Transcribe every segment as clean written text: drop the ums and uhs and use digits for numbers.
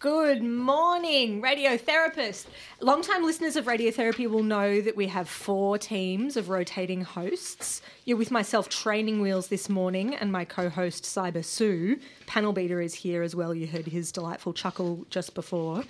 Good morning, radiotherapists. Long-time listeners of Radio Therapy will know that we have four teams of rotating hosts. You're with myself, Training Wheels, this morning, and my co-host, Cyber Sue. Panel Beater is here as well. You heard his delightful chuckle just before.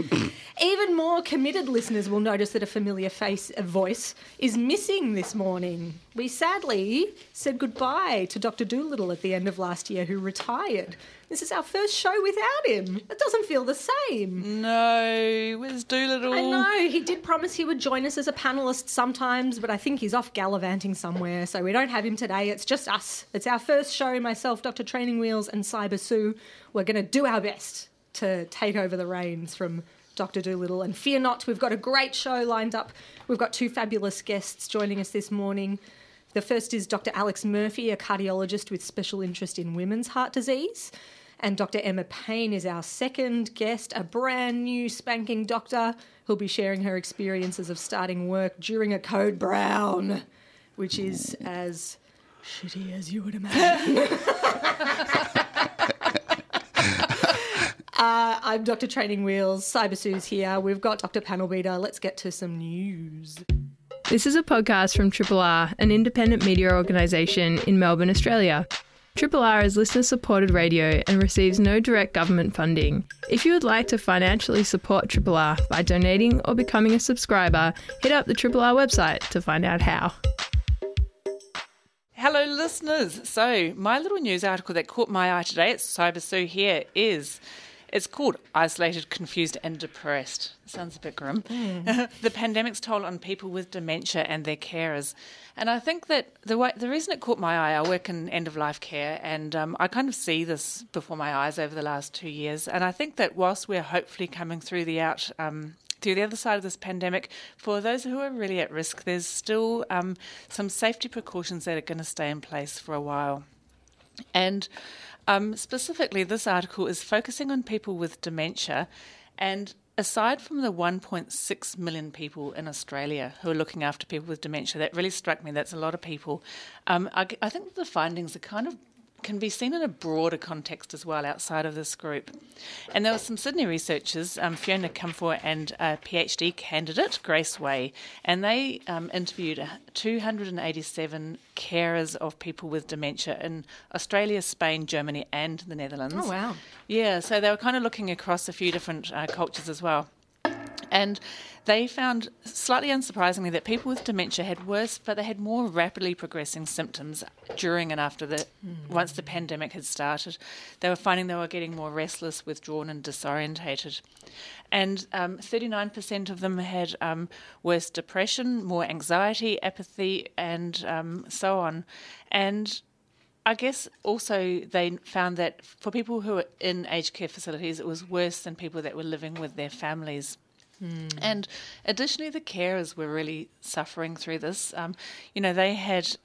Even more committed listeners will notice that a familiar face, a voice, is missing this morning. We sadly said goodbye to Dr. Doolittle at the end of last year, who retired. This is our first show without him. It doesn't feel the same. No, where's Doolittle? I know. He did promise he would join us as a panellist sometimes, but I think he's off gallivanting somewhere, so we don't have him today. It's just us. It's our first show, myself, Dr. Training Wheels and Cyber Sue. We're going to do our best to take over the reins from Dr. Doolittle. And fear not, we've got a great show lined up. We've got two fabulous guests joining us this morning. The first is Dr. Alex Murphy, a cardiologist with special interest in women's heart disease. And Dr. Emma Payne is our second guest, a brand new spanking doctor who'll be sharing her experiences of starting work during a Code Brown, which is as shitty as you would imagine. I'm Dr. Training Wheels, Cyber Sue's here. We've got Dr. Panel Beater. Let's get to some news. This is a podcast from Triple R, an independent media organisation in Melbourne, Australia. Triple R is listener-supported radio and receives no direct government funding. If you would like to financially support Triple R by donating or becoming a subscriber, hit up the Triple R website to find out how. Hello, listeners. So, my little news article that caught my eye today, it's Cyber Sue here, is... It's called Isolated, Confused and Depressed. Sounds a bit grim. Mm. The pandemic's toll on people with dementia and their carers. And I think that the reason it caught my eye, I work in end-of-life care, and I kind of see this before my eyes over the last 2 years. And I think that whilst we're hopefully coming through the through the other side of this pandemic, for those who are really at risk, there's still some safety precautions that are going to stay in place for a while. And... Specifically, this article is focusing on people with dementia, and aside from the 1.6 million people in Australia who are looking after people with dementia, that really struck me, that's a lot of people, I think the findings are kind of can be seen in a broader context as well outside of this group. And there were some Sydney researchers, Fiona Kumfor and a PhD candidate, Grace Way, and they interviewed 287 carers of people with dementia in Australia, Spain, Germany and the Netherlands. Oh, wow. Yeah, so they were kind of looking across a few different cultures as well. And they found, slightly unsurprisingly, that people with dementia had worse, but they had more rapidly progressing symptoms during and after once the pandemic had started. They were finding they were getting more restless, withdrawn and disorientated. And 39% of them had worse depression, more anxiety, apathy and so on. And... I guess also they found that for people who were in aged care facilities, it was worse than people that were living with their families. Mm. And additionally, the carers were really suffering through this. They had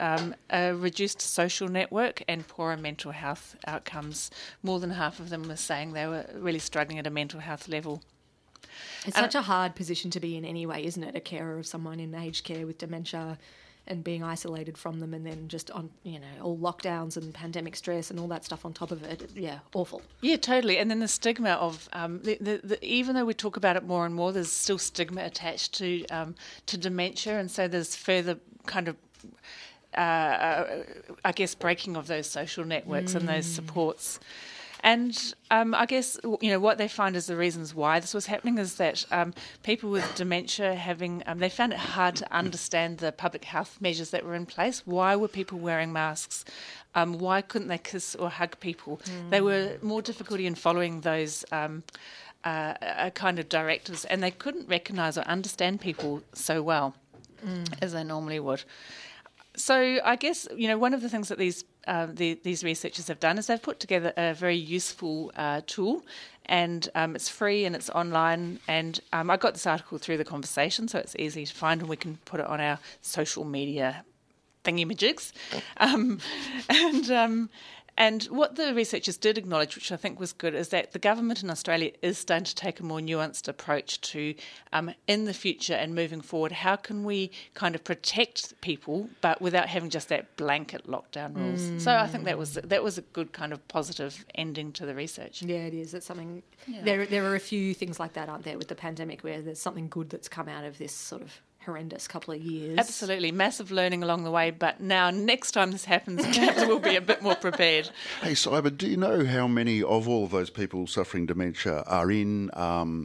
a reduced social network and poorer mental health outcomes. More than half of them were saying they were really struggling at a mental health level. It's such a hard position to be in anyway, isn't it? A carer of someone in aged care with dementia and being isolated from them, and then just on, all lockdowns and pandemic stress and all that stuff on top of it. Yeah, awful. Yeah, totally. And then the stigma of, even though we talk about it more and more, there's still stigma attached to dementia, and so there's further kind of, breaking of those social networks and those supports. And what they find is the reasons why this was happening is that people with dementia they found it hard to understand the public health measures that were in place. Why were people wearing masks? Why couldn't they kiss or hug people? Mm. They were more difficulty in following those kind of directives, and they couldn't recognise or understand people so well as they normally would. So I guess, one of the things that these researchers have done is they've put together a very useful tool, and it's free and it's online, and I got this article through The Conversation, so it's easy to find and we can put it on our social media thingy-majigs. And what the researchers did acknowledge, which I think was good, is that the government in Australia is starting to take a more nuanced approach to, in the future and moving forward, how can we kind of protect people, but without having just that blanket lockdown rules. So I think that was a good kind of positive ending to the research. Yeah, it is. It's something. Yeah. There are a few things like that, aren't there, with the pandemic, where there's something good that's come out of this sort of horrendous couple of years. Absolutely. Massive learning along the way, but now next time this happens, perhaps we'll be a bit more prepared. Hey, Cyber, do you know how many of all of those people suffering dementia are in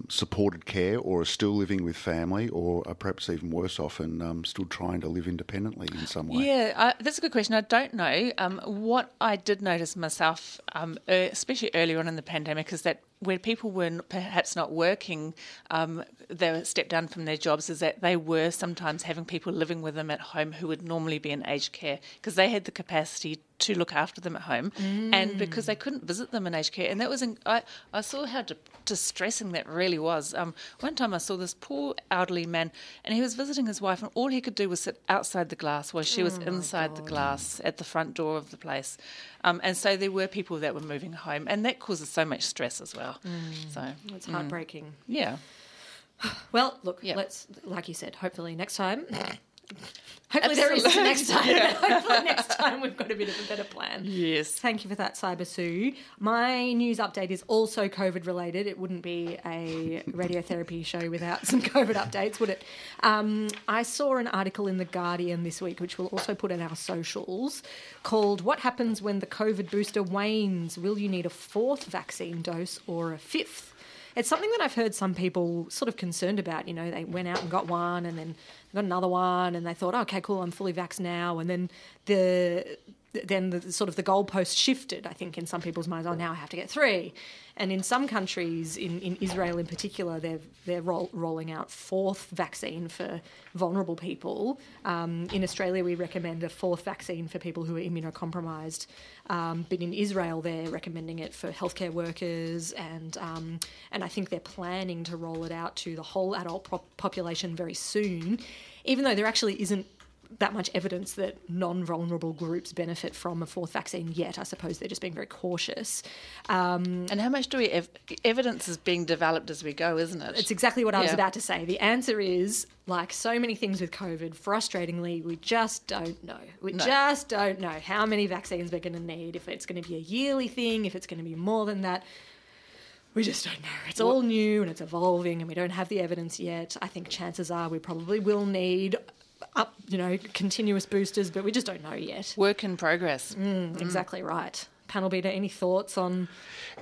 supported care or are still living with family or are perhaps even worse off and still trying to live independently in some way? Yeah, that's a good question. I don't know. What I did notice myself, especially earlier on in the pandemic, is that where people were perhaps not working, they were stepped down from their jobs, is that they were sometimes having people living with them at home who would normally be in aged care because they had the capacity to look after them at home and because they couldn't visit them in aged care. And that was I saw how distressing that really was. One time I saw this poor elderly man and he was visiting his wife and all he could do was sit outside the glass while she was inside the glass at the front door of the place. And so there were people that were moving home and that causes so much stress as well. So it's heartbreaking. Yeah. Well, look, let's, like you said, hopefully next time... Hopefully Absolutely. There is next time. Yeah. Hopefully next time we've got a bit of a better plan. Yes. Thank you for that, Cyber Sue. My news update is also COVID related. It wouldn't be a radiotherapy show without some COVID updates, would it? I saw an article in the Guardian this week, which we'll also put in our socials, called "What Happens When the COVID Booster Wanes? Will You Need a Fourth Vaccine Dose or a Fifth?" It's something that I've heard some people sort of concerned about. You know, they went out and got one and then got another one and they thought, okay, cool, I'm fully vaxxed now. And then the sort of the goalpost shifted, I think, in some people's minds. Oh, now I have to get three. And in some countries, in Israel in particular, they're rolling out fourth vaccine for vulnerable people. In Australia, we recommend a fourth vaccine for people who are immunocompromised. But in Israel, they're recommending it for healthcare workers. And I think they're planning to roll it out to the whole adult population very soon, even though there actually isn't that much evidence that non-vulnerable groups benefit from a fourth vaccine yet. I suppose they're just being very cautious. And how much do we... evidence is being developed as we go, isn't it? It's exactly what I was about to say. The answer is, like so many things with COVID, frustratingly, we just don't know. We just don't know how many vaccines we're going to need, if it's going to be a yearly thing, if it's going to be more than that. We just don't know. It's all new and it's evolving and we don't have the evidence yet. I think chances are we probably will need... continuous boosters, but we just don't know yet. Work in progress. Exactly right. Panel Beater, any thoughts on...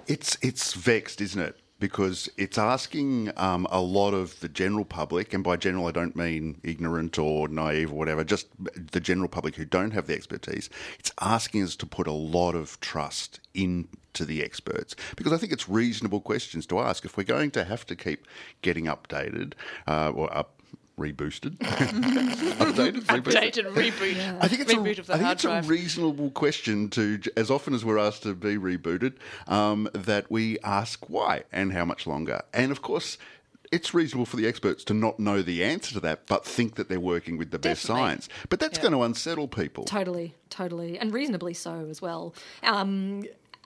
It's vexed, isn't it? Because it's asking a lot of the general public, and by general I don't mean ignorant or naive or whatever, just the general public who don't have the expertise, it's asking us to put a lot of trust into the experts. Because I think it's reasonable questions to ask. If we're going to have to keep getting updated updated, rebooted. Yeah. I think it's a reasonable question to, as often as we're asked to be rebooted, that we ask why and how much longer. And of course, it's reasonable for the experts to not know the answer to that, but think that they're working with the best science. But that's going to unsettle people. Totally, and reasonably so as well.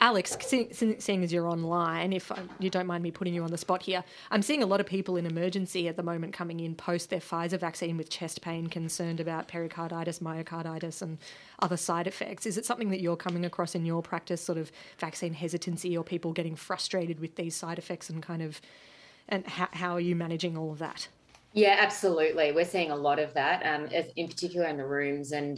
Alex, seeing as you're online, if you don't mind me putting you on the spot here, I'm seeing a lot of people in emergency at the moment coming in post their Pfizer vaccine with chest pain, concerned about pericarditis, myocarditis and other side effects. Is it something that you're coming across in your practice, sort of vaccine hesitancy or people getting frustrated with these side effects and how are you managing all of that? Yeah, absolutely. We're seeing a lot of that, in particular in the rooms and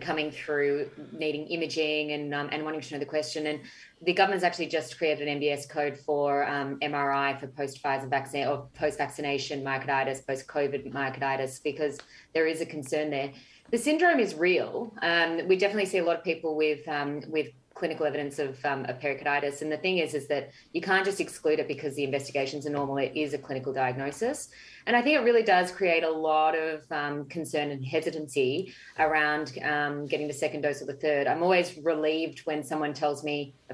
coming through needing imaging and wanting to know the question. And the government's actually just created an MBS code for MRI for post-Pfizer vaccine or post-vaccination myocarditis, post-COVID myocarditis, because there is a concern there. The syndrome is real. We definitely see a lot of people with clinical evidence of pericarditis. And the thing is that you can't just exclude it because the investigations are normal. It is a clinical diagnosis. And I think it really does create a lot of concern and hesitancy around getting the second dose or the third. I'm always relieved when a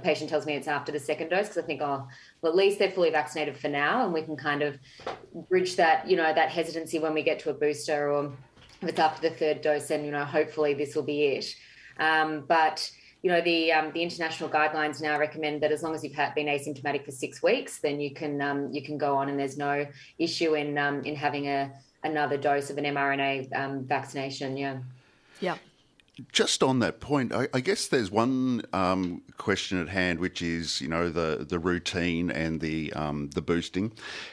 patient tells me it's after the second dose, because I think, well, at least they're fully vaccinated for now. And we can kind of bridge that hesitancy when we get to a booster or it's after the third dose, and, you know, hopefully this will be it. But, you know, the international guidelines now recommend that as long as you've been asymptomatic for 6 weeks, then you can go on, and there's no issue in having another dose of an mRNA vaccination. Yeah. Yeah. Just on that point, I guess there's one question at hand, which is, you know, the routine and the boosting.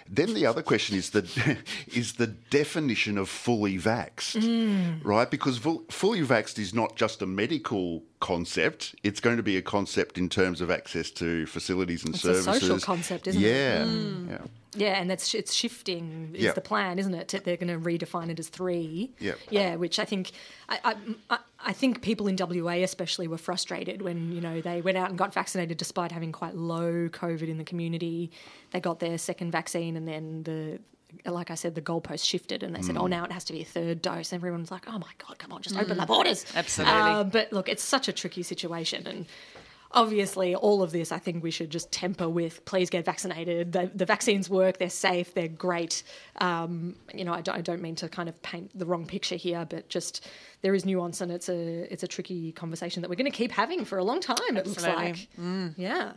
Then the other question is the definition of fully vaxxed, right? Because fully vaxxed is not just a medical concept; it's going to be a concept in terms of access to facilities and services. It's a social concept, isn't it? Mm. Yeah. Yeah, and it's shifting is the plan, isn't it? They're going to redefine it as 3. Yep. Yeah, which I think I think people in WA especially were frustrated when, you know, they went out and got vaccinated despite having quite low COVID in the community. They got their second vaccine, and then like I said, the goalpost shifted, and they said, oh, now it has to be a third dose. Everyone's like, oh, my God, come on, just open the borders. Absolutely. But, look, it's such a tricky situation, and obviously, all of this, I think we should just temper with, please get vaccinated. The vaccines work, they're safe, they're great. You know, I don't mean to kind of paint the wrong picture here, but just there is nuance, and it's a tricky conversation that we're going to keep having for a long time, it Absolutely. Looks like. Mm. Yeah.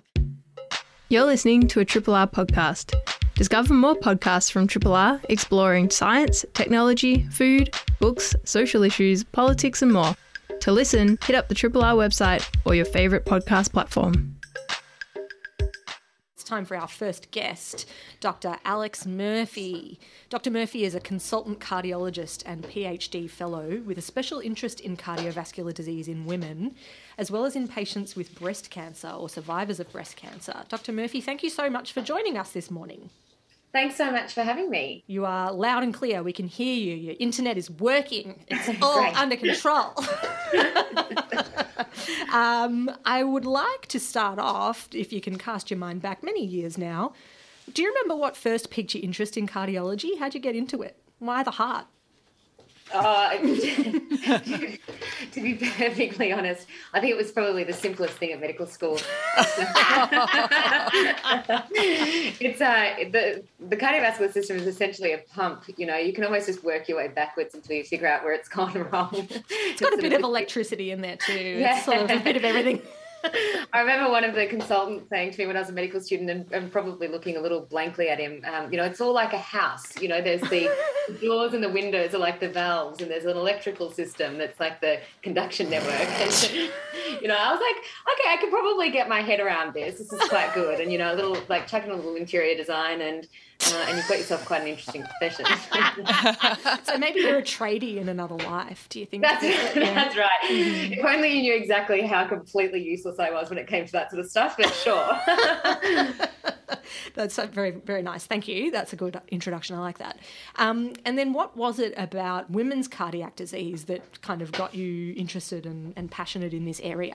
You're listening to a Triple R podcast. Discover more podcasts from Triple R exploring science, technology, food, books, social issues, politics and more. To listen, hit up the Triple R website or your favourite podcast platform. It's time for our first guest, Dr. Alex Murphy. Dr. Murphy is a consultant cardiologist and PhD fellow with a special interest in cardiovascular disease in women, as well as in patients with breast cancer or survivors of breast cancer. Dr. Murphy, thank you so much for joining us this morning. Thanks so much for having me. You are loud and clear. We can hear you. Your internet is working. It's all under control. I would like to start off, if you can cast your mind back many years now. Do you remember what first piqued your interest in cardiology? How'd you get into it? Why the heart? To be perfectly honest, I think it was probably the simplest thing at medical school. It's the cardiovascular system is essentially a pump. You know, you can almost just work your way backwards until you figure out where it's gone wrong. It's got a bit of electricity in there too. Yeah. It's sort of a bit of everything. I remember one of the consultants saying to me when I was a medical student, and probably looking a little blankly at him, you know, it's all like a house. You know, there's the doors and the windows are like the valves, and there's an electrical system that's like the conduction network. And, you know, I was like, okay, I could probably get my head around this. This is quite good. And, you know, a little like chucking a little interior design, and you've got yourself quite an interesting profession. So maybe you're a tradie in another life, do you think? That's right. Mm-hmm. If only you knew exactly how completely useless I was when it came to that sort of stuff, but sure. That's very, very nice. Thank you. That's a good introduction. I like that. And then what was it about women's cardiac disease that kind of got you interested and passionate in this area?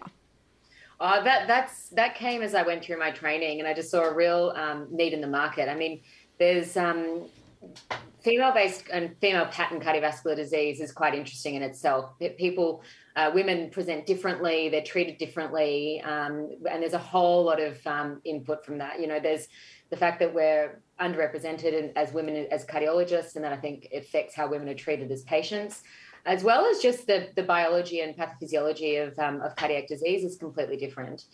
Oh, that came as I went through my training, and I just saw a real need in the market. I mean, there's female-based and female pattern cardiovascular disease is quite interesting in itself. Women present differently, they're treated differently, and there's a whole lot of input from that. You know, there's the fact that we're underrepresented as women as cardiologists, and that I think affects how women are treated as patients, as well as just the biology and pathophysiology of cardiac disease is completely different.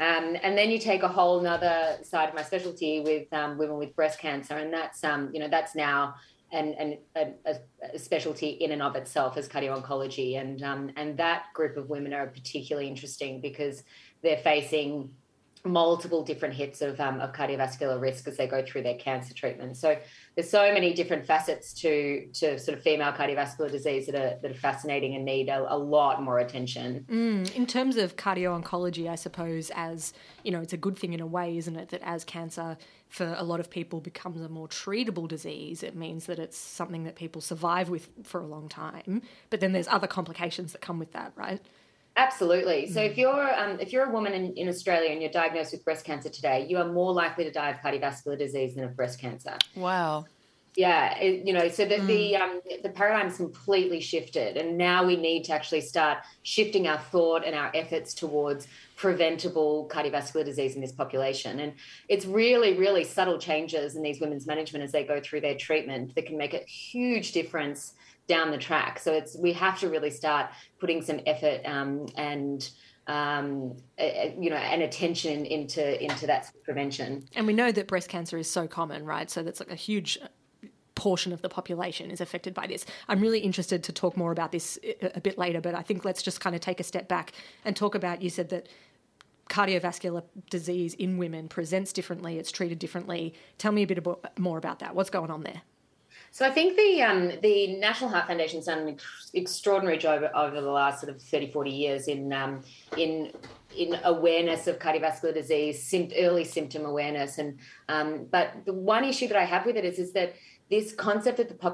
And then you take a whole nother side of my specialty with women with breast cancer, and that's you know, that's now a specialty in and of itself as cardio-oncology, and that group of women are particularly interesting because they're facing multiple different hits of cardiovascular risk as they go through their cancer treatment. So there's so many different facets to sort of female cardiovascular disease that are fascinating and need a lot more attention. In terms of cardio-oncology, I suppose, as, you know, it's a good thing in a way, isn't it, that as cancer for a lot of people becomes a more treatable disease, it means that it's something that people survive with for a long time, but then there's other complications that come with that, right? Absolutely. So if you're a woman in Australia and you're diagnosed with breast cancer today, you are more likely to die of cardiovascular disease than of breast cancer. Wow. Yeah. The paradigm's completely shifted, and now we need to actually start shifting our thought and our efforts towards preventable cardiovascular disease in this population. And it's really, really subtle changes in these women's management as they go through their treatment that can make a huge difference down the track. So it's, we have to really start putting some effort and attention into that prevention. And we know that breast cancer is so common, right? So that's like a huge portion of the population is affected by this. I'm really interested to talk more about this a bit later, but I think let's just kind of take a step back and talk about, you said that cardiovascular disease in women presents differently, it's treated differently. Tell me a bit more about that. What's going on there? So I think the National Heart Foundation's done an extraordinary job over the last sort of 30, 40 years in awareness of cardiovascular disease, early symptom awareness. But the one issue that I have with it is that this concept that the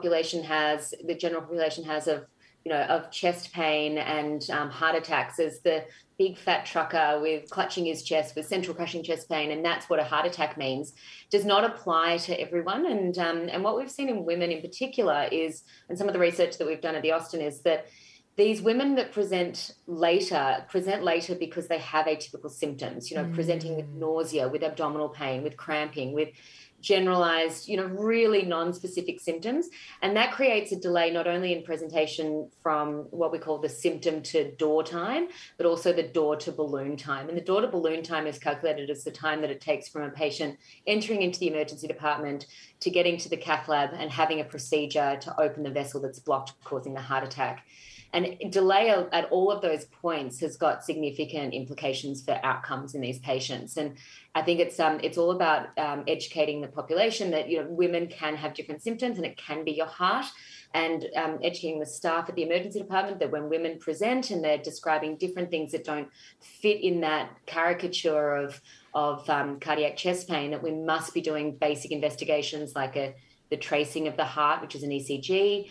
general population has of chest pain and heart attacks as the big fat trucker with clutching his chest with central crushing chest pain, and that's what a heart attack means, does not apply to everyone. And what we've seen in women in particular is, and some of the research that we've done at the Austin, is that these women that present later because they have atypical symptoms, presenting with nausea, with abdominal pain, with cramping, with generalized, really non-specific symptoms. And that creates a delay not only in presentation from what we call the symptom to door time, but also the door to balloon time. And the door to balloon time is calculated as the time that it takes from a patient entering into the emergency department to getting to the cath lab and having a procedure to open the vessel that's blocked, causing the heart attack. And delay at all of those points has got significant implications for outcomes in these patients. And I think it's all about educating the population that women can have different symptoms and it can be your heart, and educating the staff at the emergency department that when women present and they're describing different things that don't fit in that caricature of cardiac chest pain, that we must be doing basic investigations like the tracing of the heart, which is an ECG,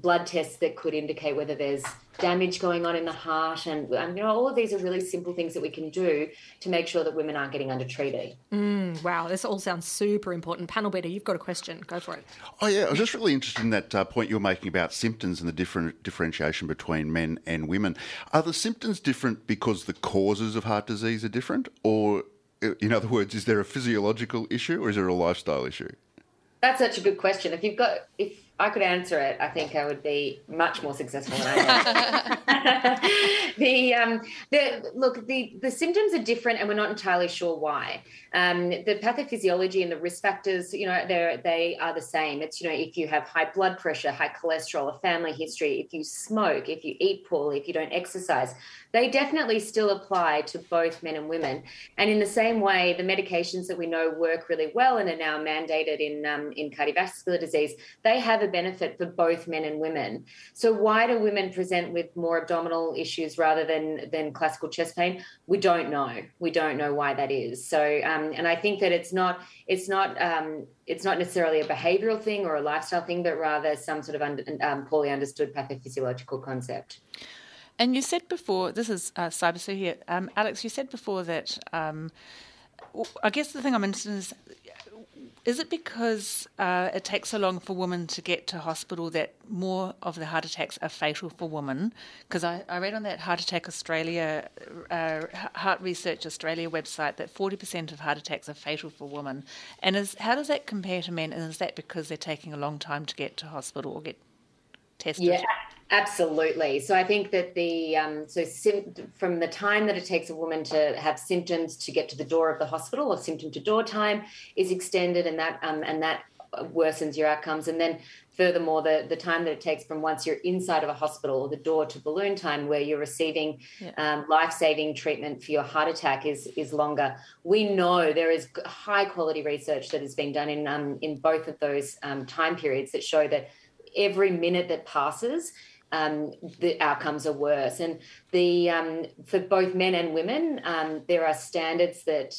blood tests that could indicate whether there's damage going on in the heart. And all of these are really simple things that we can do to make sure that women aren't getting undertreated. Wow, this all sounds super important. Panel Beater, you've got a question. Go for it. Oh, yeah, I was just really interested in that point you were making about symptoms and the differentiation between men and women. Are the symptoms different because the causes of heart disease are different? Or, in other words, is there a physiological issue or is there a lifestyle issue? That's such a good question. If I could answer it, I think I would be much more successful than I am. The symptoms are different, and we're not entirely sure why. The pathophysiology and the risk factors, they are the same. It's if you have high blood pressure, high cholesterol, a family history, if you smoke, if you eat poorly, if you don't exercise, they definitely still apply to both men and women. And in the same way, the medications that we know work really well and are now mandated in cardiovascular disease, they have a benefit for both men and women. So why do women present with more abdominal issues rather than classical chest pain? We don't know. We don't know why that is. So, and I think that it's not necessarily a behavioural thing or a lifestyle thing, but rather some sort of poorly understood pathophysiological concept. And you said before, this is Cyber Sue here, Alex, you said before that I guess the thing I'm interested in is it because it takes so long for women to get to hospital that more of the heart attacks are fatal for women? Because I read on that Heart Attack Australia, Heart Research Australia website that 40% of heart attacks are fatal for women. And how does that compare to men? And is that because they're taking a long time to get to hospital or get tested? Yeah. Absolutely. So I think that from the time that it takes a woman to have symptoms to get to the door of the hospital, or symptom to door time, is extended, and that worsens your outcomes. And then furthermore, the time that it takes from once you're inside of a hospital, or the door to balloon time, where you're receiving life-saving treatment for your heart attack, is longer. We know there is high-quality research that has been done in both of those time periods that show that every minute that passes, the outcomes are worse. And for both men and women, there are standards that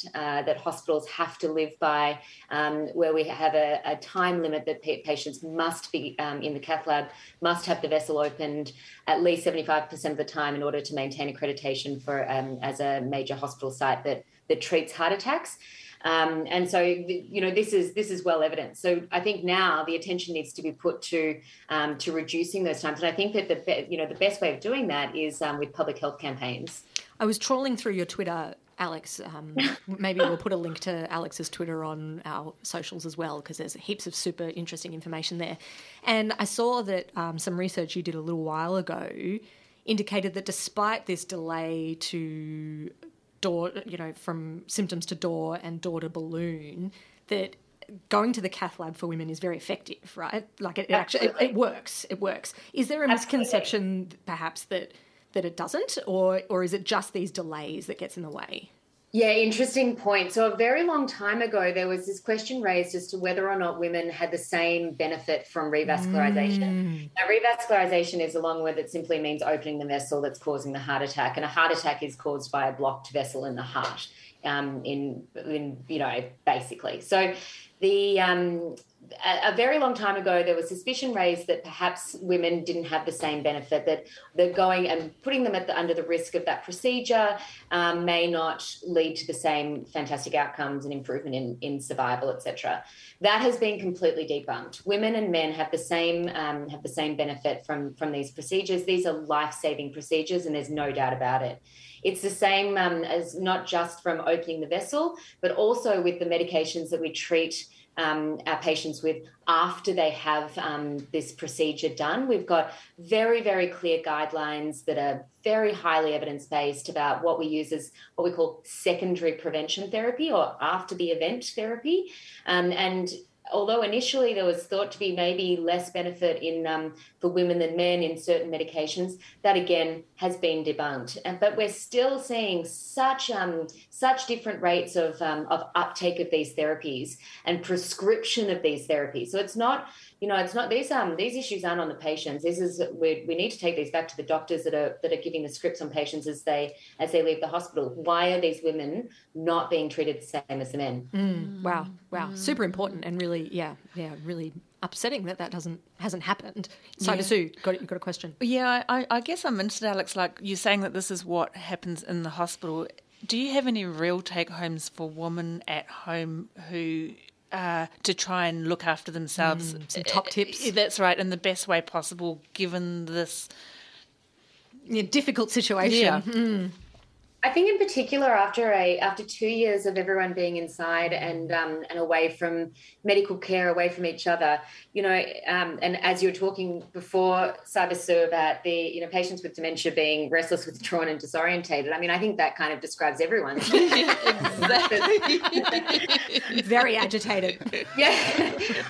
hospitals have to live by, where we have a time limit that patients must be in the cath lab, must have the vessel opened at least 75% of the time in order to maintain accreditation for as a major hospital site that treats heart attacks. And so, you know, this is well evidenced. So I think now the attention needs to be put to reducing those times. And I think that the best way of doing that is with public health campaigns. I was trawling through your Twitter, Alex. Maybe we'll put a link to Alex's Twitter on our socials as well, because there's heaps of super interesting information there. And I saw that some research you did a little while ago indicated that despite this delay to door, you know, from symptoms to door and door to balloon, that going to the cath lab for women is very effective, right? Like it actually it works. Is there a misconception perhaps that it doesn't, or is it just these delays that gets in the way? Yeah, interesting point. So a very long time ago, there was this question raised as to whether or not women had the same benefit from revascularization. Now, revascularization is a long word that simply means opening the vessel that's causing the heart attack, and a heart attack is caused by a blocked vessel in the heart, basically. So the... A very long time ago, there was suspicion raised that perhaps women didn't have the same benefit, that they're going and putting them under the risk of that procedure may not lead to the same fantastic outcomes and improvement in survival, etc. That has been completely debunked. Women and men have the same benefit from these procedures. These are life-saving procedures, and there's no doubt about it. It's the same as not just from opening the vessel, but also with the medications that we treat our patients with after they have this procedure done. We've got very, very clear guidelines that are very highly evidence-based about what we use as what we call secondary prevention therapy or after-the-event therapy. And although initially there was thought to be maybe less benefit in for women than men in certain medications, that again has been debunked. But we're still seeing such different rates of uptake of these therapies and prescription of these therapies. So it's not these issues aren't on the patients. We need to take these back to the doctors that are giving the scripts on patients as they leave the hospital. Why are these women not being treated the same as the men? Wow, super important and really. Yeah, really upsetting that hasn't happened. Cyber Sue, you got a question? Yeah, I guess I'm interested, Alex, like you're saying that this is what happens in the hospital. Do you have any real take-homes for women at home who to try and look after themselves? Some top tips. That's right, in the best way possible, given this difficult situation. Yeah. Mm. I think in particular after 2 years of everyone being inside and away from medical care, away from each other, and as you were talking before, Cyber Sue, about the patients with dementia being restless, withdrawn and disorientated, I mean, I think that kind of describes everyone. Exactly. Very agitated. Yeah.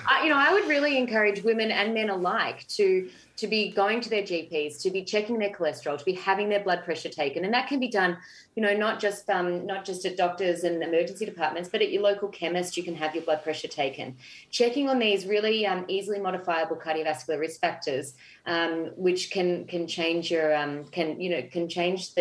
I would really encourage women and men alike to be going to their GPs, to be checking their cholesterol, to be having their blood pressure taken, and that can be done, not just at doctors and emergency departments, but at your local chemist, you can have your blood pressure taken. Checking on these really easily modifiable cardiovascular risk factors, which can change your can change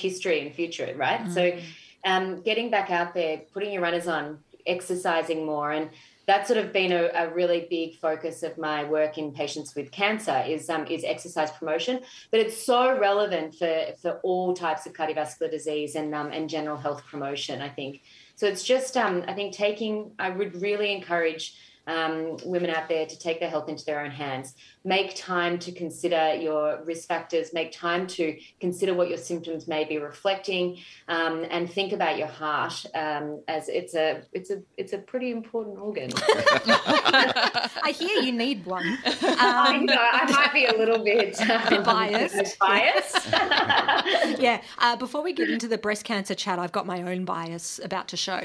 history and future, right? Mm-hmm. So, getting back out there, putting your runners on, exercising more, and that's sort of been a really big focus of my work in patients with cancer is exercise promotion, but it's so relevant for all types of cardiovascular disease and general health promotion, I think. So it's just I would really encourage women out there to take their health into their own hands. Make time to consider your risk factors, make time to consider what your symptoms may be reflecting, and think about your heart, as it's a pretty important organ. I hear you need one. I might be a little bit biased. Yeah. Before we get into the breast cancer chat, I've got my own bias about to show.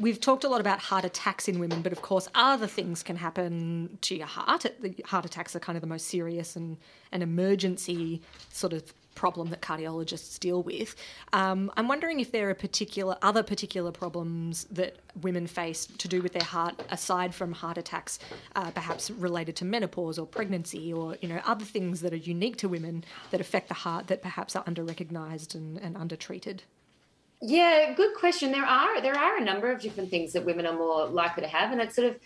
We've talked a lot about heart attacks in women, but of course other things can happen to your heart. The heart attacks are kind of the most serious and an emergency sort of problem that cardiologists deal with. I'm wondering if there are other particular problems that women face to do with their heart, aside from heart attacks, perhaps related to menopause or pregnancy, or other things that are unique to women that affect the heart that perhaps are under-recognised and under-treated. Yeah, good question. There are a number of different things that women are more likely to have, and it's sort of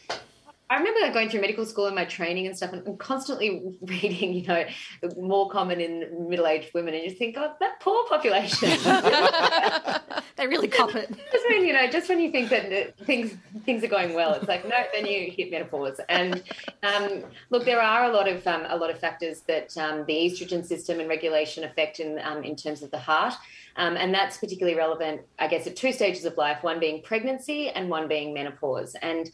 I remember going through medical school and my training and stuff, and I'm constantly reading, you know, more common in middle-aged women, and you think, oh, that poor population. They really cop it. Just when, you know, just when you think that things are going well, it's like, no, then you hit menopause. And look, there are a lot of factors that the estrogen system and regulation affect in terms of the heart, and that's particularly relevant, I guess, at two stages of life, one being pregnancy and one being menopause. And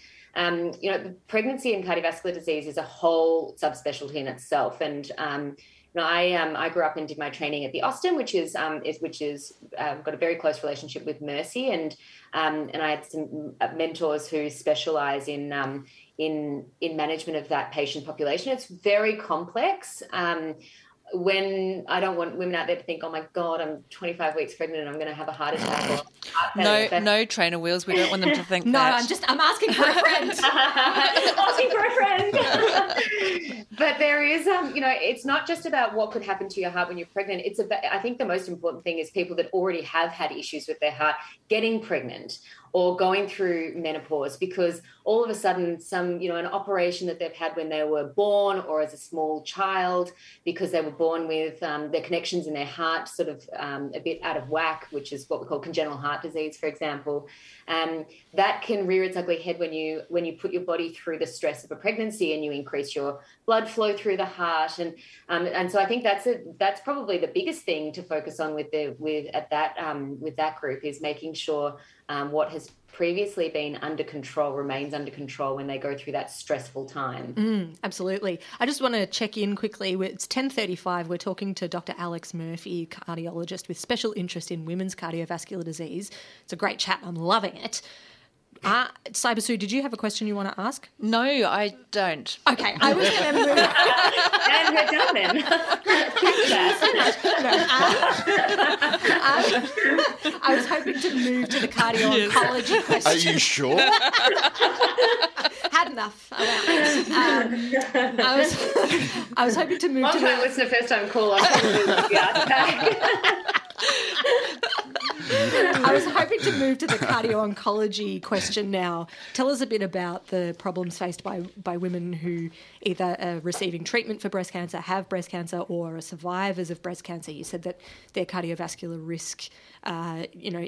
you know, pregnancy and cardiovascular disease is a whole subspecialty in itself. And you know, I grew up and did my training at the Austin, which is got a very close relationship with Mercy, and I had some mentors who specialise in management of that patient population. It's very complex. When I don't want women out there to think, oh my God, I'm 25 weeks pregnant and I'm going to have a heart attack. No, Trainer Wheels. We don't want them to think no, that. No, I'm asking for a friend. Asking for a friend. But there is, you know, it's not just about what could happen to your heart when you're pregnant. It's about, I think the most important thing is people that already have had issues with their heart getting pregnant or going through menopause, because all of a sudden some, you know, an operation that they've had when they were born or as a small child, because they were born with their connections in their heart sort of a bit out of whack, which is what we call congenital heart disease, for example, that can rear its ugly head when you put your body through the stress of a pregnancy and you increase your blood flow through the heart, and so I think that's probably the biggest thing to focus on with that group is making sure what has previously been under control remains under control when they go through that stressful time. Absolutely. I just want to check in quickly. It's 10:35. We're talking to Dr. Alex Murphy, cardiologist with special interest in women's cardiovascular disease. It's a great chat. I'm loving it. Cyber Sue, did you have a question you want to ask? No, I don't. Okay, I was going to move on. And we're done then. I was hoping to move to the cardio-oncology question. Are you sure? Had enough. I'm out. I was hoping to move to the... Listen to first-time call. I was hoping to move to the cardio-oncology question now. Tell us a bit about the problems faced by women who either are receiving treatment for breast cancer, have breast cancer, or are survivors of breast cancer. You said that their cardiovascular risk, you know,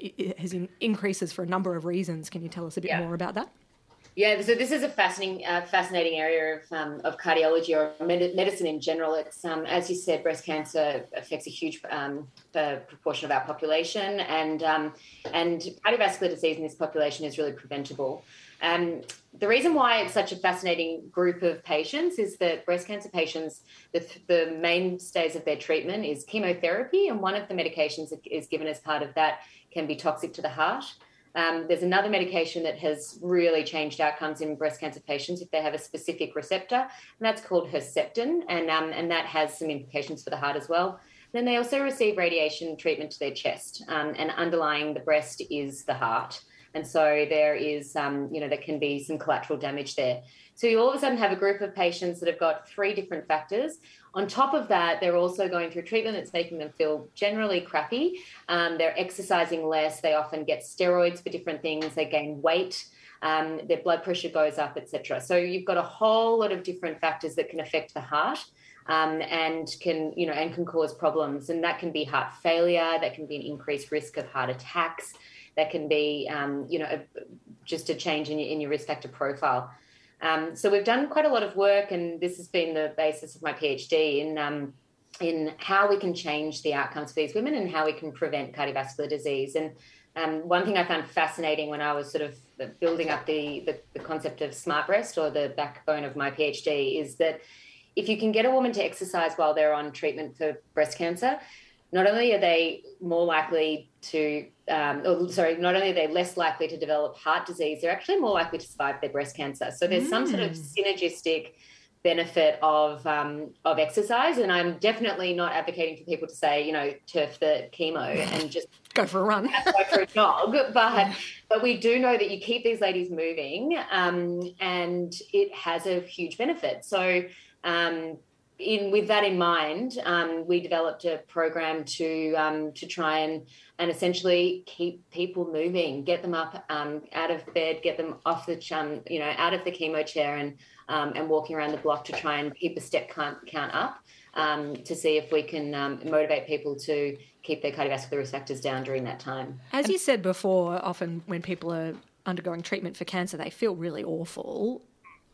increases for a number of reasons. Can you tell us a bit more about that? Yeah, so this is a fascinating area of cardiology or medicine in general. It's, as you said, breast cancer affects a huge proportion of our population, and cardiovascular disease in this population is really preventable. The reason why it's such a fascinating group of patients is that breast cancer patients, the mainstays of their treatment is chemotherapy, and one of the medications that is given as part of that can be toxic to the heart. There's another medication that has really changed outcomes in breast cancer patients if they have a specific receptor, and that's called Herceptin, and that has some implications for the heart as well. Then they also receive radiation treatment to their chest, and underlying the breast is the heart. And so there is, you know, there can be some collateral damage there. So you all of a sudden have a group of patients that have got three different factors. On top of that, they're also going through treatment that's making them feel generally crappy. They're exercising less. They often get steroids for different things. They gain weight. Their blood pressure goes up, etc. So you've got a whole lot of different factors that can affect the heart. And can cause problems. And that can be heart failure, that can be an increased risk of heart attacks, that can be, just a change in your risk factor profile. So we've done quite a lot of work, and this has been the basis of my PhD in how we can change the outcomes for these women and how we can prevent cardiovascular disease. And one thing I found fascinating when I was sort of building up the concept of Smart Breast, or the backbone of my PhD, is that if you can get a woman to exercise while they're on treatment for breast cancer, not only are they less likely to develop heart disease, they're actually more likely to survive their breast cancer. So there's some sort of synergistic benefit of exercise, and I'm definitely not advocating for people to say, you know, turf the chemo and just go for a run, go for a jog. But we do know that you keep these ladies moving, and it has a huge benefit. So with that in mind, we developed a program to try and essentially keep people moving, get them up out of bed, get them off the out of the chemo chair and walking around the block to try and keep a step count up, to see if we can motivate people to keep their cardiovascular receptors down during that time. As you said before, often when people are undergoing treatment for cancer, they feel really awful.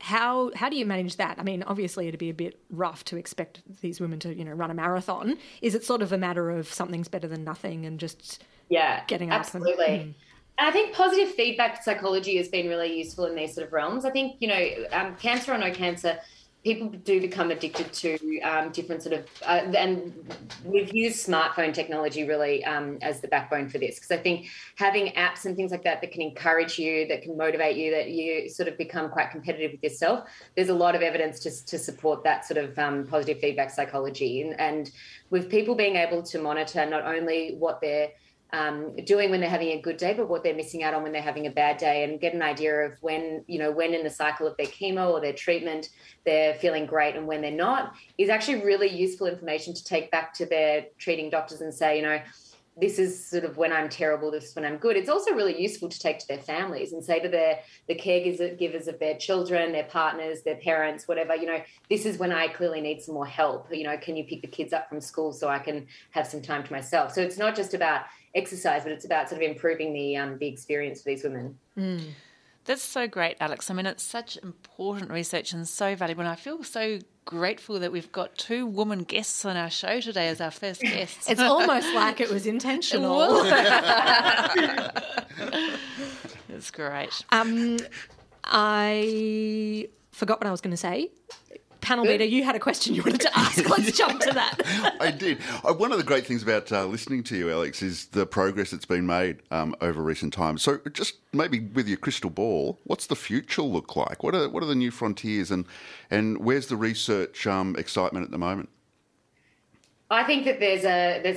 How do you manage that? I mean, obviously it'd be a bit rough to expect these women to, run a marathon. Is it sort of a matter of something's better than nothing and just getting up? Absolutely. And I think positive feedback psychology has been really useful in these sort of realms. I think, cancer or no cancer, people do become addicted to different sort of and we've used smartphone technology really as the backbone for this, because I think having apps and things like that can encourage you, that can motivate you, that you sort of become quite competitive with yourself. There's a lot of evidence to support that sort of positive feedback psychology. And with people being able to monitor not only what they're doing when they're having a good day, but what they're missing out on when they're having a bad day, and get an idea of when in the cycle of their chemo or their treatment they're feeling great and when they're not, is actually really useful information to take back to their treating doctors and say, this is sort of when I'm terrible, this is when I'm good. It's also really useful to take to their families and say to the caregivers of their children, their partners, their parents, whatever, this is when I clearly need some more help. Can you pick the kids up from school so I can have some time to myself? So it's not just about exercise, but it's about sort of improving the experience for these women. Mm. That's so great, Alex. I mean, it's such important research and so valuable, and I feel so grateful that we've got two woman guests on our show today as our first guests. It's almost like it was intentional. It's great. I forgot what I was going to say. Panel Beater, you had a question you wanted to ask. Let's jump to that. I did. One of the great things about listening to you, Alex, is the progress that's been made over recent times. So just maybe with your crystal ball, what's the future look like? What are the new frontiers and where's the research excitement at the moment? I think that there's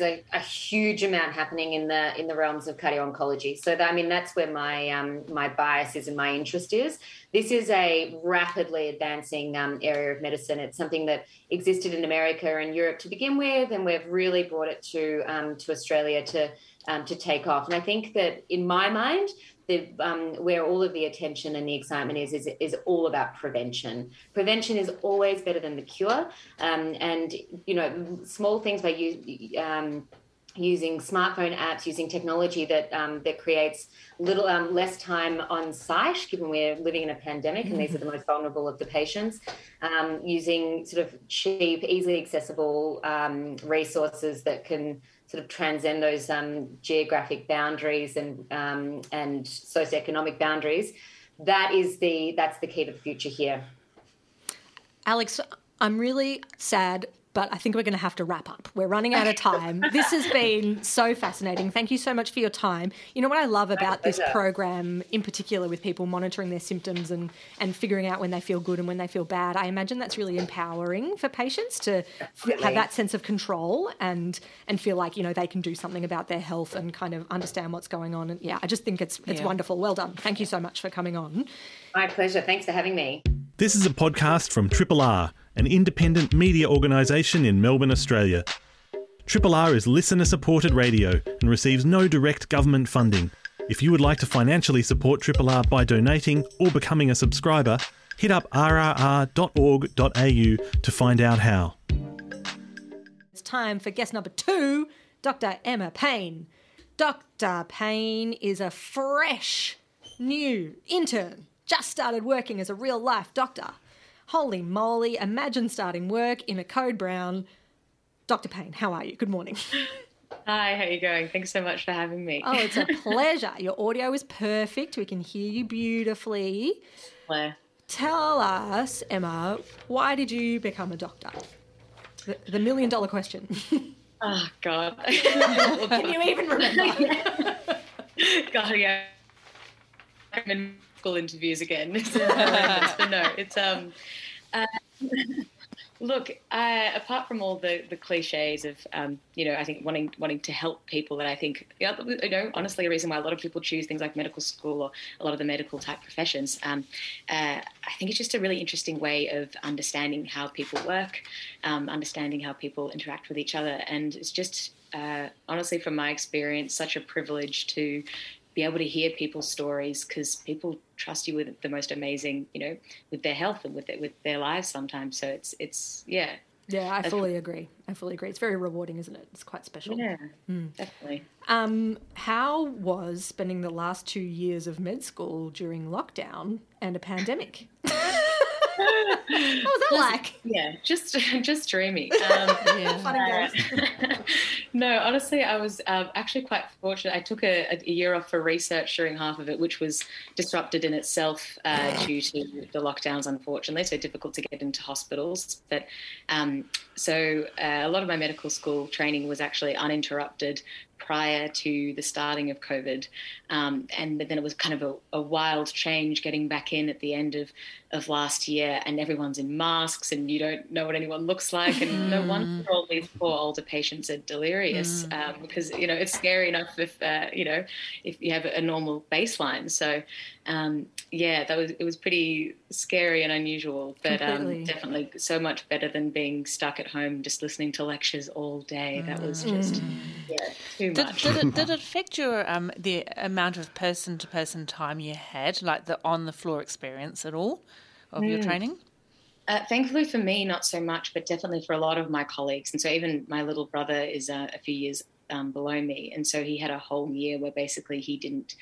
a huge amount happening in the realms of cardio-oncology. So, that's where my my bias is and my interest is. This is a rapidly advancing area of medicine. It's something that existed in America and Europe to begin with, and we've really brought it to Australia to take off. And I think that, in my mind, where all of the attention and the excitement is all about prevention. Prevention is always better than the cure, and small things by using smartphone apps, using technology that creates little less time on site, given we're living in a pandemic and these are the most vulnerable of the patients. Using sort of cheap, easily accessible resources that can sort of transcend those geographic boundaries and socioeconomic boundaries. That's the key to the future here. Alex, I'm really sad, but I think we're going to have to wrap up. We're running out of time. This has been so fascinating. Thank you so much for your time. You know what I love about this program in particular, with people monitoring their symptoms and figuring out when they feel good and when they feel bad? I imagine that's really empowering for patients to have that sense of control and feel like, they can do something about their health and kind of understand what's going on. And I just think it's wonderful. Well done. Thank you so much for coming on. My pleasure. Thanks for having me. This is a podcast from Triple R, an independent media organisation in Melbourne, Australia. Triple R is listener-supported radio and receives no direct government funding. If you would like to financially support Triple R by donating or becoming a subscriber, hit up rrr.org.au to find out how. It's time for guest number 2, Dr. Emma Payne. Dr. Payne is a fresh, new intern, just started working as a real-life doctor. Holy moly, imagine starting work in a Code Brown. Dr. Payne, how are you? Good morning. Hi, how are you going? Thanks so much for having me. Oh, it's a pleasure. Your audio is perfect. We can hear you beautifully. Claire. Tell us, Emma, why did you become a doctor? The million-dollar question. Oh, God. Can you even remember? God, yeah. I'm in interviews again. But no, it's Look, apart from all the cliches of, I think wanting to help people, and I think, honestly, a reason why a lot of people choose things like medical school or a lot of the medical type professions, I think it's just a really interesting way of understanding how people work, understanding how people interact with each other. And it's just, honestly, from my experience, such a privilege to be able to hear people's stories, because people trust you with the most amazing, with their health and with their lives sometimes. So it's yeah. Yeah, I fully agree. It's very rewarding, isn't it? It's quite special. Yeah, definitely. How was spending the last 2 years of med school during lockdown and a pandemic? What was that like? Yeah, just dreamy. Fun and games. No, honestly, I was actually quite fortunate. I took a year off for research during half of it, which was disrupted in itself due to the lockdowns, unfortunately, so difficult to get into hospitals. But a lot of my medical school training was actually uninterrupted prior to the starting of COVID. But then it was kind of a wild change getting back in at the end of last year, and everyone's in masks and you don't know what anyone looks like. And no wonder all these poor older patients are delirious because, it's scary enough if you have a normal baseline. So, it was pretty scary and unusual, but definitely so much better than being stuck at home just listening to lectures all day. That was just too much. Did it affect your the amount of person-to-person time you had, like the on-the-floor experience at all of your training? Thankfully for me, not so much, but definitely for a lot of my colleagues. And so even my little brother is a few years below me, and so he had a whole year where basically he didn't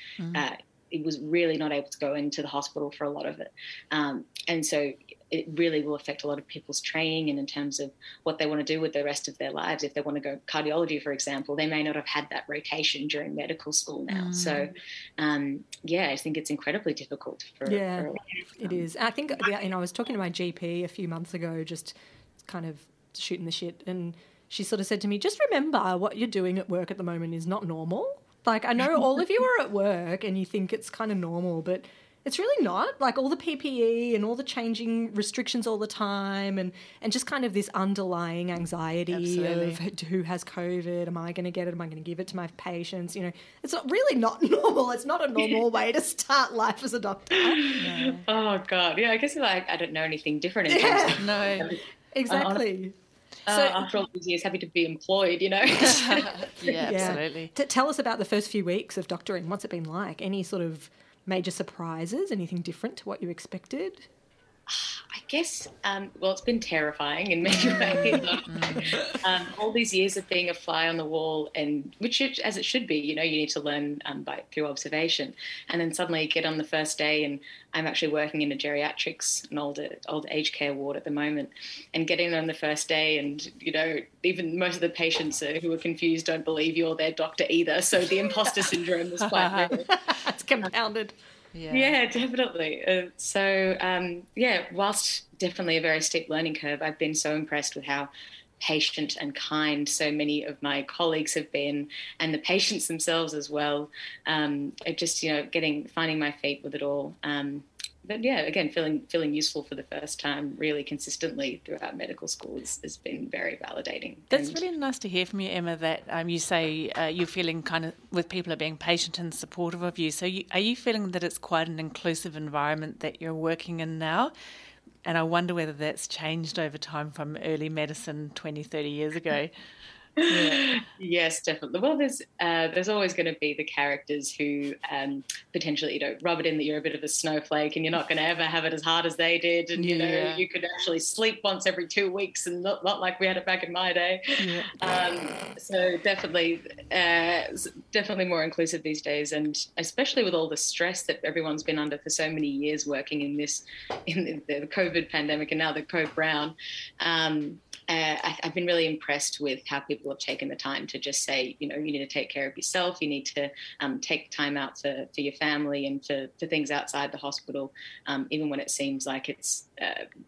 he was really not able to go into the hospital for a lot of it. And so it really will affect a lot of people's training and in terms of what they want to do with the rest of their lives. If they want to go cardiology, for example, they may not have had that rotation during medical school now. So, I think it's incredibly difficult for a lot of it is. I think, I was talking to my GP a few months ago, just kind of shooting the shit, and she sort of said to me, just remember what you're doing at work at the moment is not normal. Like, I know all of you are at work and you think it's kind of normal, but it's really not. Like, all the PPE and all the changing restrictions all the time and just kind of this underlying anxiety of who has COVID, am I going to get it, am I going to give it to my patients? It's really not normal. It's not a normal way to start life as a doctor. Yeah. Oh, God. Yeah, I guess I don't know anything different in terms of... No, exactly. So after all these years, happy to be employed, Yeah, absolutely. Tell us about the first few weeks of doctoring. What's it been like? Any sort of major surprises? Anything different to what you expected? I guess, it's been terrifying in many ways. All these years of being a fly on the wall, and which it, as it should be, you need to learn through observation. And then suddenly you get on the first day, and I'm actually working in a geriatrics, an old age care ward at the moment, and getting on the first day, and even most of the patients who are confused don't believe you're their doctor either. So the imposter syndrome is quite real. It's compounded. Yeah, definitely. Whilst definitely a very steep learning curve, I've been so impressed with how patient and kind so many of my colleagues have been, and the patients themselves as well. Finding my feet with it all. Again, feeling useful for the first time really consistently throughout medical school has been very validating. That's really nice to hear from you, Emma, that you say you're feeling kind of with people are being patient and supportive of you. So are you feeling that it's quite an inclusive environment that you're working in now? And I wonder whether that's changed over time from early medicine 20, 30 years ago. Yeah. Yes, definitely. Well, there's always going to be the characters who potentially, rub it in that you're a bit of a snowflake and you're not going to ever have it as hard as they did, and you could actually sleep once every 2 weeks and not like we had it back in my day. Yeah. So definitely more inclusive these days, and especially with all the stress that everyone's been under for so many years working in this in the COVID pandemic and now the Code Brown. I've been really impressed with how people have taken the time to just say, you need to take care of yourself, you need to take time out for your family and for things outside the hospital, even when it seems like it's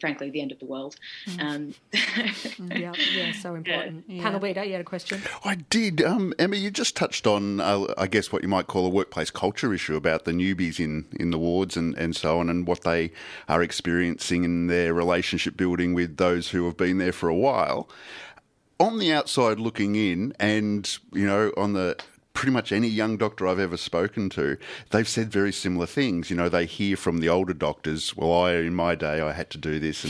frankly, the end of the world. Yeah, so important. Yeah. Panel Beater, you had a question? I did. Emma, you just touched on, I guess, what you might call a workplace culture issue about the newbies in the wards and so on, and what they are experiencing in their relationship building with those who have been there for a while. On the outside looking in, and, you know, on the pretty much any young doctor I've ever spoken to, they've said very similar things. You know, they hear from the older doctors, well, in my day, I had to do this.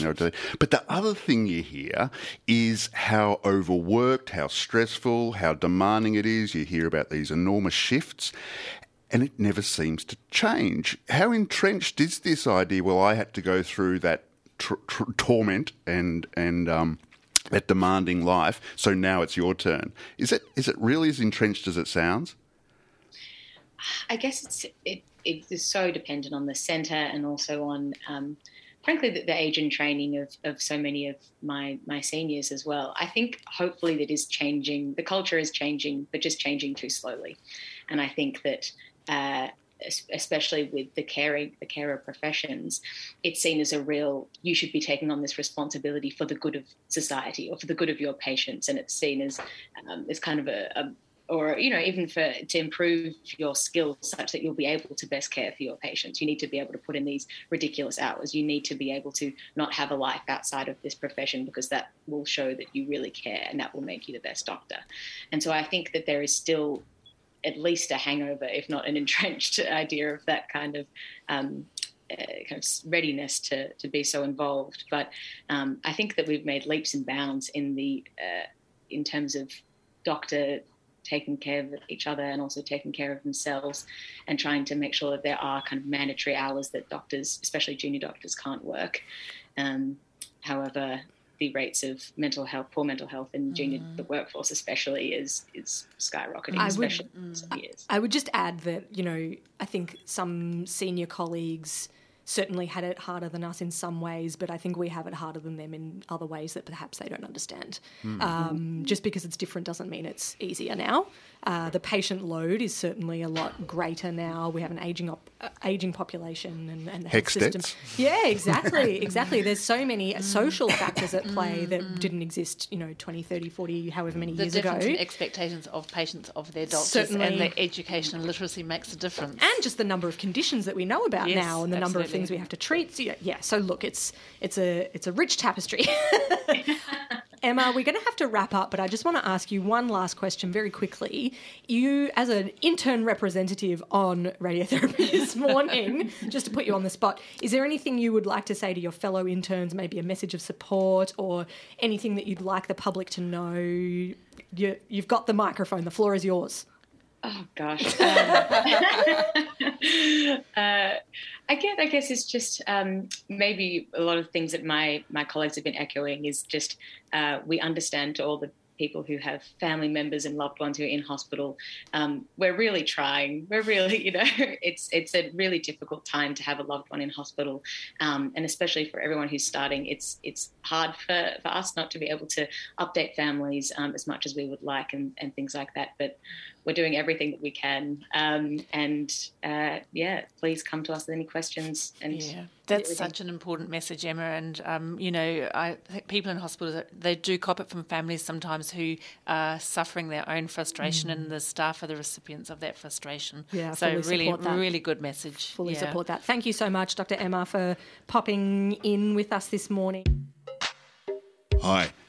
But the other thing you hear is how overworked, how stressful, how demanding it is. You hear about these enormous shifts, and it never seems to change. How entrenched is this idea, well, I had to go through that torment and that demanding life, so now it's your turn? Is it really as entrenched as it sounds? I guess it is so dependent on the centre and also on, frankly, the age and training of so many of my seniors as well. I think hopefully that is changing. The culture is changing, but just changing too slowly. And I think that especially with the carer professions, it's seen as a real, you should be taking on this responsibility for the good of society or for the good of your patients, and it's seen as kind of to improve your skills such that you'll be able to best care for your patients. You need to be able to put in these ridiculous hours. You need to be able to not have a life outside of this profession, because that will show that you really care and that will make you the best doctor. And so I think that there is still at least a hangover, if not an entrenched idea of that kind of readiness to be so involved. But I think that we've made leaps and bounds in terms of doctor taking care of each other and also taking care of themselves, and trying to make sure that there are kind of mandatory hours that doctors, especially junior doctors, can't work. However, the rates of poor mental health in junior, the workforce especially, is skyrocketing, especially in some years. I would just add that, you know, I think some senior colleagues certainly had it harder than us in some ways, but I think we have it harder than them in other ways that perhaps they don't understand. Just because it's different doesn't mean it's easier now. The patient load is certainly a lot greater now. We have an aging population and the health system. Yeah, exactly. There's so many social factors at play that didn't exist, you know, 20, 30, 40, however many years ago. The difference in expectations of patients, of their doctors, certainly, and the education and literacy makes a difference. And just the number of conditions that we know about now, and the number of things we have to treat. So yeah. So look, it's a rich tapestry. Emma, we're going to have to wrap up, but I just want to ask you one last question very quickly. You, as an intern representative on radiotherapy this morning, just to put you on the spot, is there anything you would like to say to your fellow interns, maybe a message of support or anything that you'd like the public to know? You've got the microphone. The floor is yours. Oh, gosh. I guess it's just maybe a lot of things that my colleagues have been echoing is just we understand, to all the people who have family members and loved ones who are in hospital, we're really trying. We're really, you know, it's a really difficult time to have a loved one in hospital, and especially for everyone who's starting, it's hard for us not to be able to update families as much as we would like and things like that. But we're doing everything that we can, and please come to us with any questions. And yeah, that's such an important message, Emma. And you know, I think people in hospitals, they do cop it from families sometimes who are suffering their own frustration, and the staff are the recipients of that frustration. Yeah, so really good message. Fully support that. Thank you so much, Dr. Emma, for popping in with us this morning. Hi,